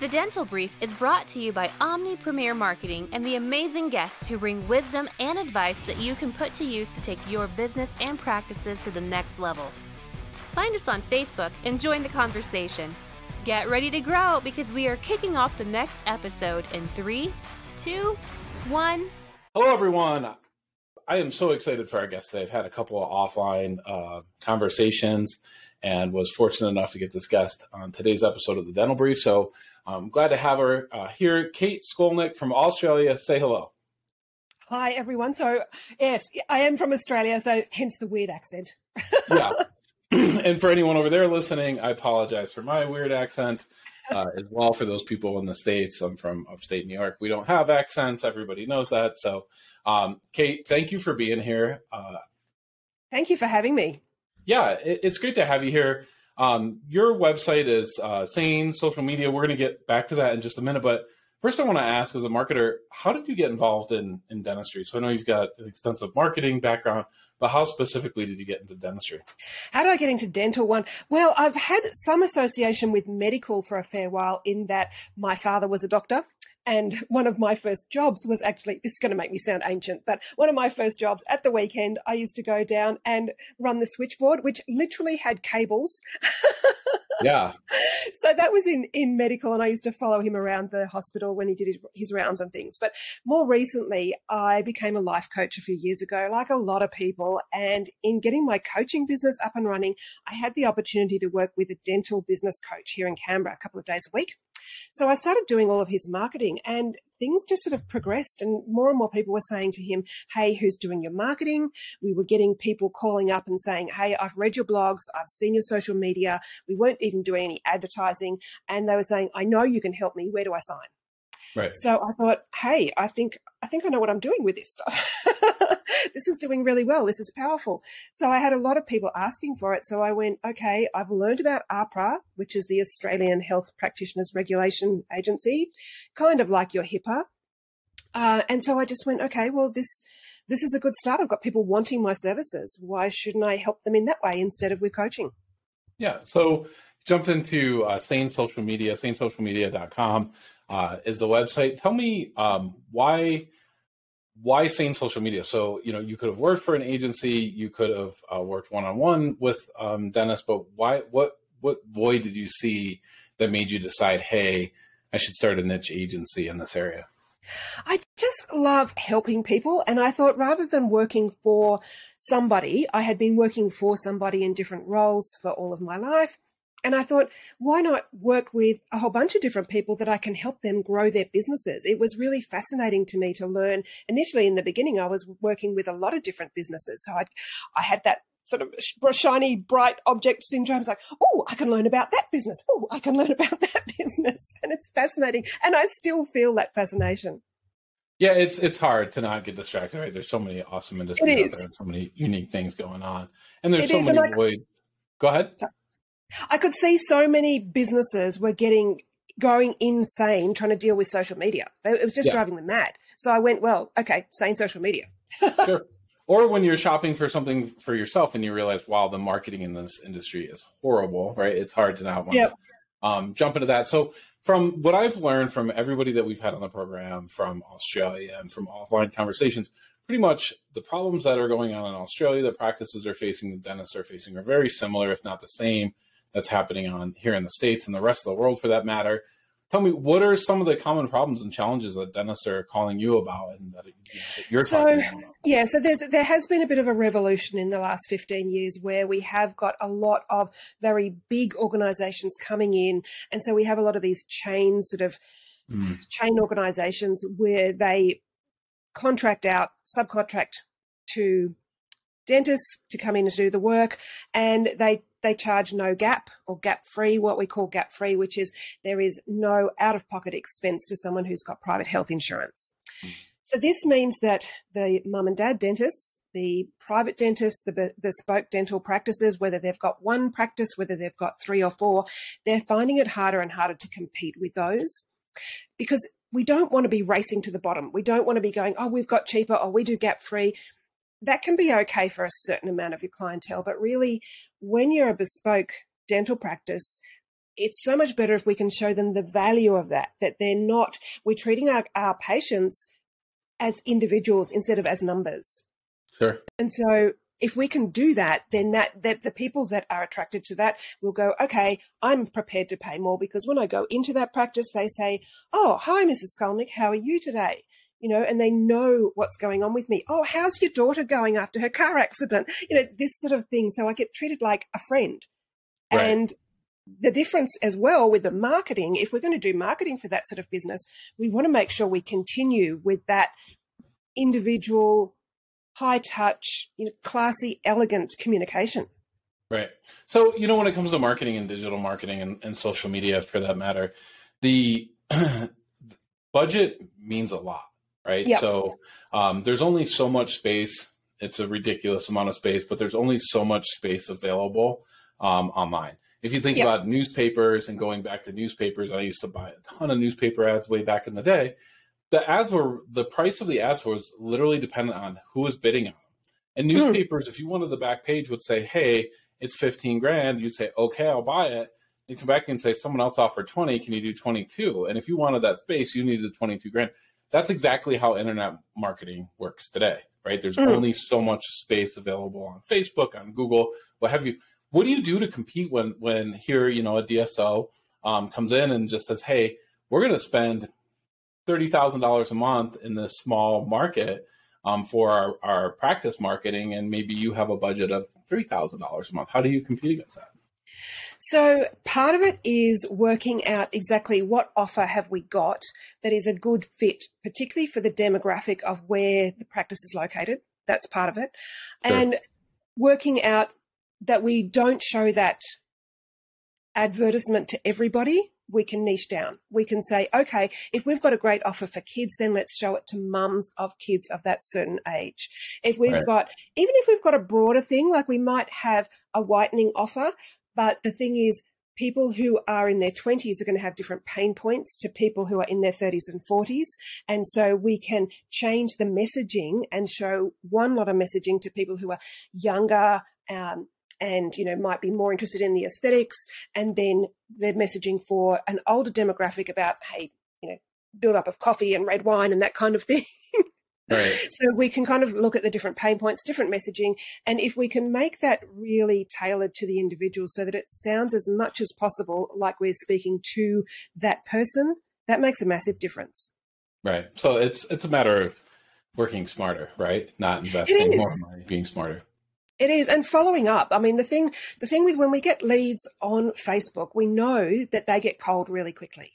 The Dental Brief is brought to you by Omni Premier Marketing and the amazing guests who bring wisdom and advice that you can put to use to take your business and practices to the next level. Find us on Facebook and join the conversation. Get ready to grow because we are kicking off the next episode in 3, 2, 1. Hello, everyone. I am so excited for our guest today. I've had a couple of offline conversations and was fortunate enough to get this guest on today's episode of The Dental Brief. So I'm glad to have her here. Cate Scolnik from Australia. Say hello. Hi, everyone. So, yes, I am from Australia, so hence the weird accent. Yeah. And for anyone over there listening, I apologize for my weird accent as well. For those people in the States, I'm from upstate New York. We don't have accents. Everybody knows that. So, Cate, thank you for being here. Thank you for having me. Yeah, it's great to have you here. Your website is Sane Social Media. We're going to get back to that in just a minute. But first, I want to ask, as a marketer, how did you get involved in dentistry? So I know you've got an extensive marketing background, but how specifically did you get into dentistry? How did I get into dental one? Well, I've had some association with medical for a fair while in that my father was a doctor. And one of my first jobs was actually, this is going to make me sound ancient, but one of my first jobs at the weekend, I used to go down and run the switchboard, which literally had cables. Yeah. So that was in medical, and I used to follow him around the hospital when he did his rounds and things. But more recently, I became a life coach a few years ago, like a lot of people. And in getting my coaching business up and running, I had the opportunity to work with a dental business coach here in Canberra a couple of days a week. So I started doing all of his marketing, and things just sort of progressed, and more people were saying to him, hey, who's doing your marketing? We were getting people calling up and saying, hey, I've read your blogs, I've seen your social media. We weren't even doing any advertising. And they were saying, I know you can help me. Where do I sign? Right. So I thought, hey, I think I know what I'm doing with this stuff. This is doing really well. This is powerful. So I had a lot of people asking for it. So I went, okay, I've learned about APRA, which is the Australian Health Practitioners Regulation Agency, kind of like your HIPAA. And so I just went, okay, well, this is a good start. I've got people wanting my services. Why shouldn't I help them in that way instead of with coaching? Yeah. So jumped into Sane Social Media, sanesocialmedia.com. Is the website. Tell me why Sane Social Media? So, you know, you could have worked for an agency, you could have worked one-on-one with dentists, but why, what void did you see that made you decide, hey, I should start a niche agency in this area? I just love helping people. And I thought rather than working for somebody, I had been working for somebody in different roles for all of my life. And I thought, why not work with a whole bunch of different people that I can help them grow their businesses? It was really fascinating to me to learn. Initially, in the beginning, I was working with a lot of different businesses. So I had that sort of shiny, bright object syndrome. It's like, oh, I can learn about that business. Oh, I can learn about that business. And it's fascinating. And I still feel that fascination. Yeah, it's hard to not get distracted, right? There's so many awesome industries out there and so many unique things going on. And there's so many ways. Go ahead. Sorry. I could see so many businesses were going insane trying to deal with social media. It was just driving them mad. So I went, well, okay, Sane Social Media. Sure. Or when you're shopping for something for yourself and you realize, wow, the marketing in this industry is horrible, right? It's hard to not want to jump into that. So from what I've learned from everybody that we've had on the program from Australia and from offline conversations, pretty much the problems that are going on in Australia, the practices are facing, the dentists are facing, are very similar, if not the same. That's happening on here in the States and the rest of the world for that matter. Tell me, what are some of the common problems and challenges that dentists are calling you about and that you're talking about? Yeah, so there has been a bit of a revolution in the last 15 years where we have got a lot of very big organizations coming in. And so we have a lot of these chain organizations where they subcontract to dentists to come in and do the work, and they charge no gap or gap free, what we call gap free, which is there is no out-of-pocket expense to someone who's got private health insurance. Mm. So this means that the mum and dad dentists, the private dentists, the bespoke dental practices, whether they've got one practice, whether they've got 3 or 4, they're finding it harder and harder to compete with those because we don't want to be racing to the bottom. We don't want to be going, oh, we've got cheaper or we do gap free. That can be okay for a certain amount of your clientele, but really when you're a bespoke dental practice, it's so much better if we can show them the value of that, that they're not, we're treating our patients as individuals instead of as numbers. Sure. And so if we can do that, then that the people that are attracted to that will go, okay, I'm prepared to pay more, because when I go into that practice, they say, oh, hi, Mrs. Scolnik, how are you today? You know, and they know what's going on with me. Oh, how's your daughter going after her car accident? You know, this sort of thing. So I get treated like a friend. Right. And the difference as well with the marketing, if we're going to do marketing for that sort of business, we want to make sure we continue with that individual, high touch, you know, classy, elegant communication. Right. So, you know, when it comes to marketing and digital marketing and social media for that matter, the budget means a lot. Right. Yep. So there's only so much space. It's a ridiculous amount of space, but there's only so much space available online. If you think yep. about newspapers and going back to newspapers, I used to buy a ton of newspaper ads way back in the day. The price of the ads was literally dependent on who was bidding on them. And newspapers, if you wanted the back page, would say, hey, it's 15 grand. You'd say, okay, I'll buy it. You come back and say, someone else offered 20. Can you do 22? And if you wanted that space, you needed 22 grand. That's exactly how internet marketing works today, right? There's only so much space available on Facebook, on Google, what have you. What do you do to compete when here, you know, a DSO comes in and just says, hey, we're going to spend $30,000 a month in this small market for our practice marketing, and maybe you have a budget of $3,000 a month. How do you compete against that? So part of it is working out exactly what offer have we got that is a good fit, particularly for the demographic of where the practice is located. That's part of it. Sure. And working out that we don't show that advertisement to everybody. We can niche down. We can say, okay, if we've got a great offer for kids, then let's show it to mums of kids of that certain age. If we've right. got, even if we've got a broader thing, like we might have a whitening offer, but the thing is, people who are in their 20s are going to have different pain points to people who are in their 30s and 40s. And so we can change the messaging and show one lot of messaging to people who are younger, and, you know, might be more interested in the aesthetics, and then they're messaging for an older demographic about, hey, you know, build up of coffee and red wine and that kind of thing. Right. So we can kind of look at the different pain points, different messaging. And if we can make that really tailored to the individual so that it sounds as much as possible like we're speaking to that person, that makes a massive difference. Right. So it's a matter of working smarter, right? Not investing more money, being smarter. It is. And following up. I mean, the thing with when we get leads on Facebook, we know that they get cold really quickly.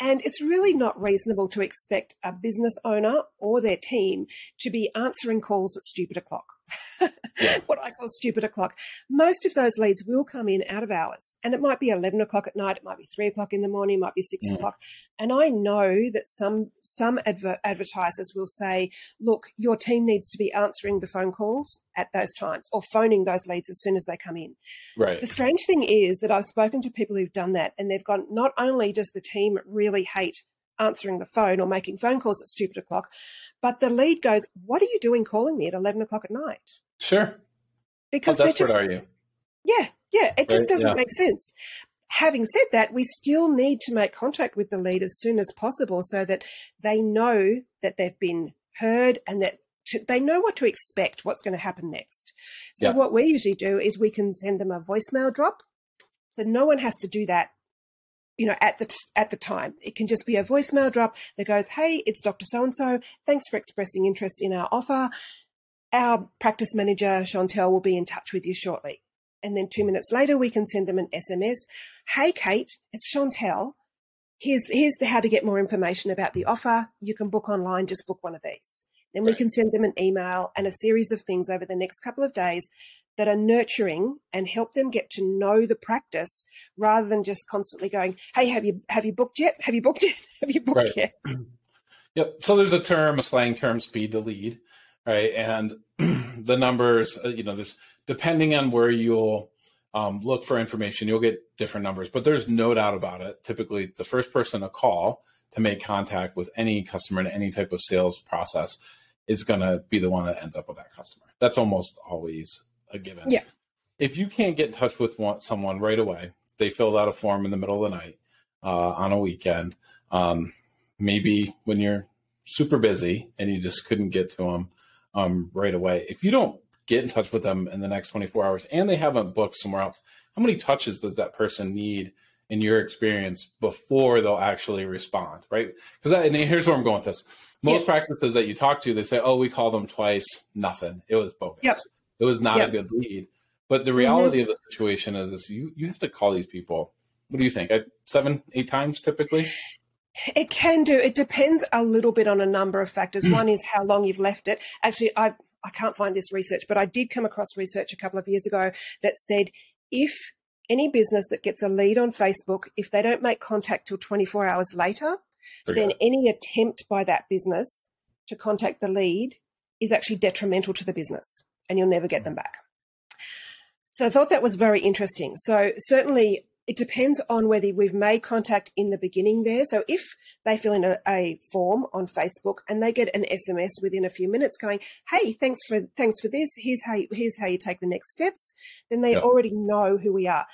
And it's really not reasonable to expect a business owner or their team to be answering calls at stupid o'clock, yeah. What I call stupid o'clock. Most of those leads will come in out of hours, and it might be 11 o'clock at night. It might be 3 o'clock in the morning, it might be 6 o'clock. And I know that some advertisers will say, look, your team needs to be answering the phone calls at those times or phoning those leads as soon as they come in. Right. The strange thing is that I've spoken to people who've done that, and they've gone, not only does the team really hate answering the phone or making phone calls at stupid o'clock, but the lead goes, what are you doing calling me at 11 o'clock at night? Sure. Because how desperate are you? Yeah. Yeah. It just doesn't make sense. Having said that, we still need to make contact with the lead as soon as possible so that they know that they've been heard and that they know what to expect, what's going to happen next. So what we usually do is we can send them a voicemail drop. So no one has to do that, you know, at the time. It can just be a voicemail drop that goes, hey, it's Dr. So-and-so. Thanks for expressing interest in our offer. Our practice manager, Chantel, will be in touch with you shortly. And then 2 minutes later, we can send them an SMS. Hey, Cate, it's Chantel. Here's how to get more information about the offer. You can book online, just book one of these. Then we can send them an email and a series of things over the next couple of days that are nurturing and help them get to know the practice, rather than just constantly going, hey, have you booked yet? Have you booked yet? Have you booked yet? Yep. So there's a slang term, speed to lead, right? And the numbers, you know, there's, depending on where you'll look for information, you'll get different numbers, but there's no doubt about it. Typically the first person to call to make contact with any customer in any type of sales process is going to be the one that ends up with that customer. That's almost always a given. Yeah. If you can't get in touch with someone right away, they filled out a form in the middle of the night on a weekend. Maybe when you're super busy and you just couldn't get to them right away. If you don't get in touch with them in the next 24 hours and they haven't booked somewhere else, how many touches does that person need in your experience before they'll actually respond, right? Because, and here's where I'm going with this. Most practices that you talk to, they say, oh, we called them twice, nothing. It was bogus. Yep. It was not a good lead. But the reality of the situation is you have to call these people. What do you think? 7, 8 times typically? It can do. It depends a little bit on a number of factors. One is how long you've left it. Actually, I can't find this research, but I did come across research a couple of years ago that said if any business that gets a lead on Facebook, if they don't make contact till 24 hours later, then any attempt by that business to contact the lead is actually detrimental to the business and you'll never get them back. So I thought that was very interesting. So certainly it depends on whether we've made contact in the beginning there. So if they fill in a form on Facebook and they get an SMS within a few minutes going, hey, thanks for this. Here's how you take the next steps. Then they already know who we are.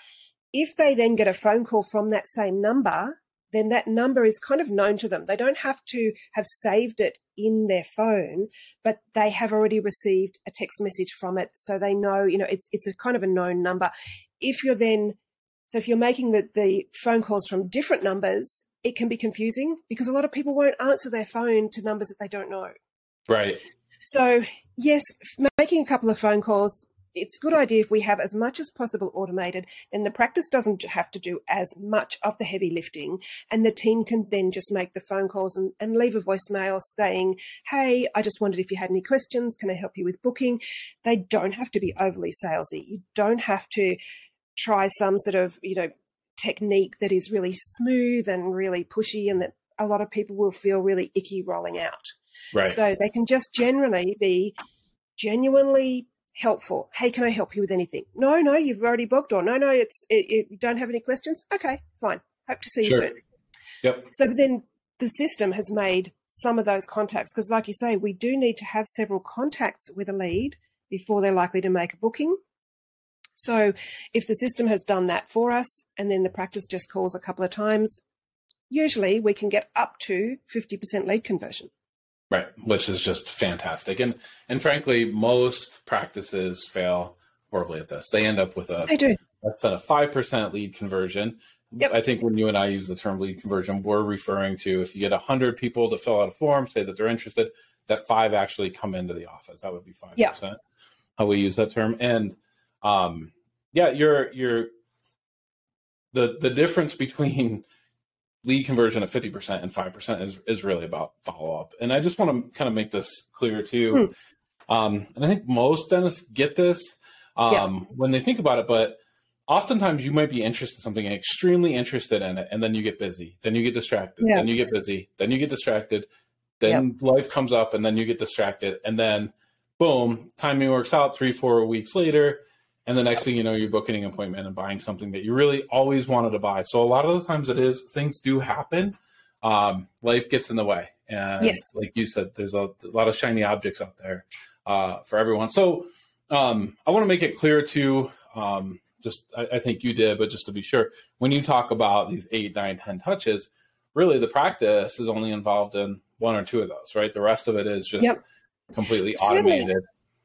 If they then get a phone call from that same number, then that number is kind of known to them. They don't have to have saved it in their phone, but they have already received a text message from it. So they know, you know, it's a kind of a known number. If you're making the phone calls from different numbers, it can be confusing because a lot of people won't answer their phone to numbers that they don't know. Right. So yes, making a couple of phone calls, it's a good idea if we have as much as possible automated, then the practice doesn't have to do as much of the heavy lifting and the team can then just make the phone calls and leave a voicemail saying, hey, I just wondered if you had any questions. Can I help you with booking? They don't have to be overly salesy. You don't have to try some sort of, you know, technique that is really smooth and really pushy and that a lot of people will feel really icky rolling out. Right. So they can just generally be genuinely helpful. Hey, can I help you with anything? No, you've already booked. Or no, you don't have any questions. Okay, fine. Hope to see you soon. Yep. So then the system has made some of those contacts because, like you say, we do need to have several contacts with a lead before they're likely to make a booking. So if the system has done that for us and then the practice just calls a couple of times, usually we can get up to 50% lead conversion. Right, which is just fantastic. And frankly, most practices fail horribly at this. They end up with a 5% lead conversion. Yep. I think when you and I use the term lead conversion, we're referring to if you get 100 people to fill out a form, say that they're interested, that 5 actually come into the office. That would be 5%, how we use that term. And the difference between lead conversion of 50% and 5% is really about follow-up. And I just want to kind of make this clear too. And I think most dentists get this when they think about it, but oftentimes you might be interested in something, extremely interested in it, and then you get busy, then you get distracted, then you get busy, then you get distracted, then life comes up and then you get distracted. And then boom, timing works out 3-4 weeks later. And the next thing you know, you're booking an appointment and buying something that you really always wanted to buy. So a lot of the times things do happen. Life gets in the way. And like you said, there's a lot of shiny objects out there for everyone. So I want to make it clear too, I think you did, but just to be sure, when you talk about these 8, 9, 10 touches, really the practice is only involved in 1 or 2 of those, right? The rest of it is just completely automated. Certainly.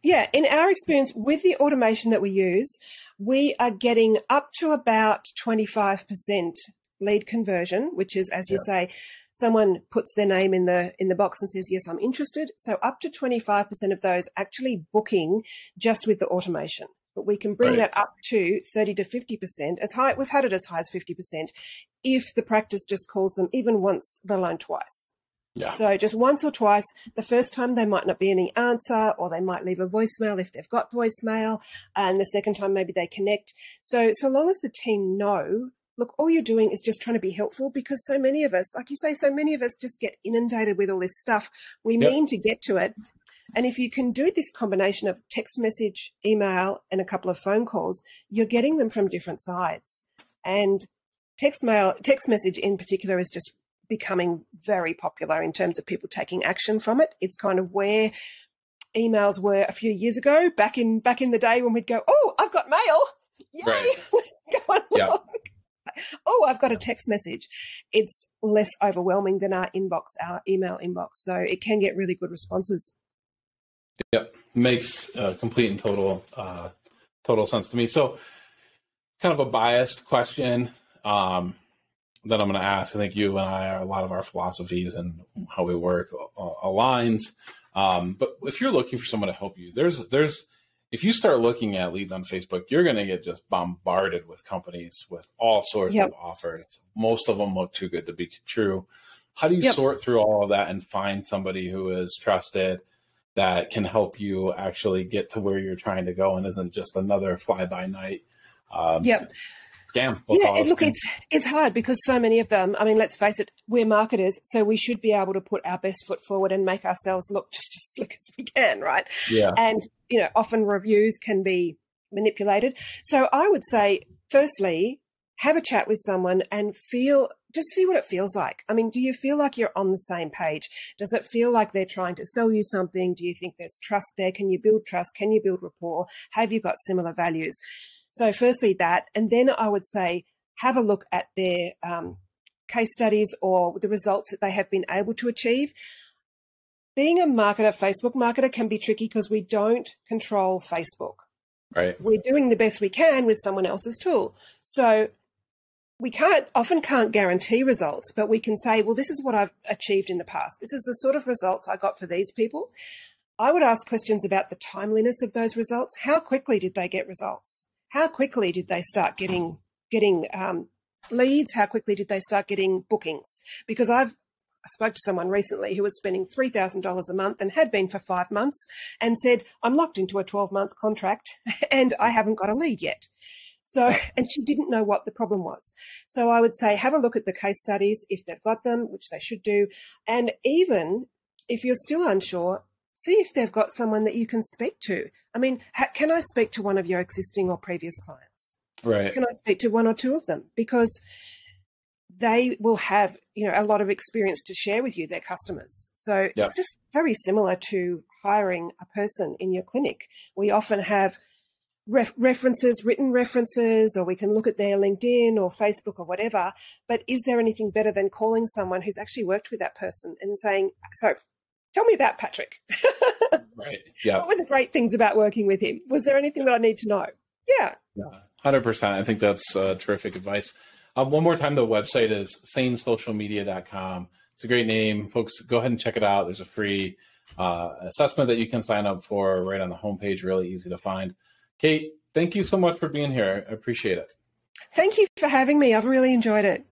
Yeah, in our experience with the automation that we use, we are getting up to about 25% lead conversion, which is, as you say, someone puts their name in the box and says, yes, I'm interested. So up to 25% of those actually booking just with the automation. But we can bring that up to 30 to 50%, we've had it as high as 50% if the practice just calls them even once, let alone twice. Yeah. So just once or twice, the first time there might not be any answer or they might leave a voicemail if they've got voicemail, and the second time maybe they connect. So long as the team know, look, all you're doing is just trying to be helpful because so many of us, like you say, so many of us just get inundated with all this stuff. We mean to get to it. And if you can do this combination of text message, email, and a couple of phone calls, you're getting them from different sides. And text message in particular is just becoming very popular in terms of people taking action from it. It's kind of where emails were a few years ago, back in the day when we'd go, oh, I've got mail. Yay. Go on. oh, I've got a text message. It's less overwhelming than our inbox, our email inbox. So it can get really good responses. Yep, makes complete and total sense to me. So kind of a biased question that I'm going to ask. I think you and I, a lot of our philosophies and how we work aligns. But if you're looking for someone to help you, if you start looking at leads on Facebook, you're going to get just bombarded with companies with all sorts of offers. Most of them look too good to be true. How do you sort through all of that and find somebody who is trusted that can help you actually get to where you're trying to go and isn't just another fly-by-night scam? Yeah, look, it's hard because so many of them, I mean, let's face it, we're marketers, so we should be able to put our best foot forward and make ourselves look just as slick as we can, right? Yeah. And, you know, often reviews can be manipulated. So I would say, firstly, have a chat with someone and just see what it feels like. I mean, do you feel like you're on the same page? Does it feel like they're trying to sell you something? Do you think there's trust there? Can you build trust? Can you build rapport? Have you got similar values? So firstly that, and then I would say, have a look at their case studies or the results that they have been able to achieve. Being a marketer, Facebook marketer, can be tricky because we don't control Facebook. Right. We're doing the best we can with someone else's tool. So we often can't guarantee results, but we can say, well, this is what I've achieved in the past. This is the sort of results I got for these people. I would ask questions about the timeliness of those results. How quickly did they get results? How quickly did they start getting leads? How quickly did they start getting bookings? Because I spoke to someone recently who was spending $3,000 a month and had been for 5 months and said, I'm locked into a 12-month contract and I haven't got a lead yet. So, and she didn't know what the problem was. So I would say, have a look at the case studies if they've got them, which they should do. And even if you're still unsure, see if they've got someone that you can speak to. I mean, can I speak to one of your existing or previous clients? Right. Can I speak to one or two of them? Because they will have, you know, a lot of experience to share with you, their customers. So it's just very similar to hiring a person in your clinic. We often have references, written references, or we can look at their LinkedIn or Facebook or whatever, but is there anything better than calling someone who's actually worked with that person and saying, so tell me about Patrick. Right. Yeah. What were the great things about working with him? Was there anything that I need to know? Yeah. 100%. I think that's terrific advice. One more time, the website is sanesocialmedia.com. It's a great name. Folks, go ahead and check it out. There's a free assessment that you can sign up for right on the homepage, really easy to find. Cate, thank you so much for being here. I appreciate it. Thank you for having me. I've really enjoyed it.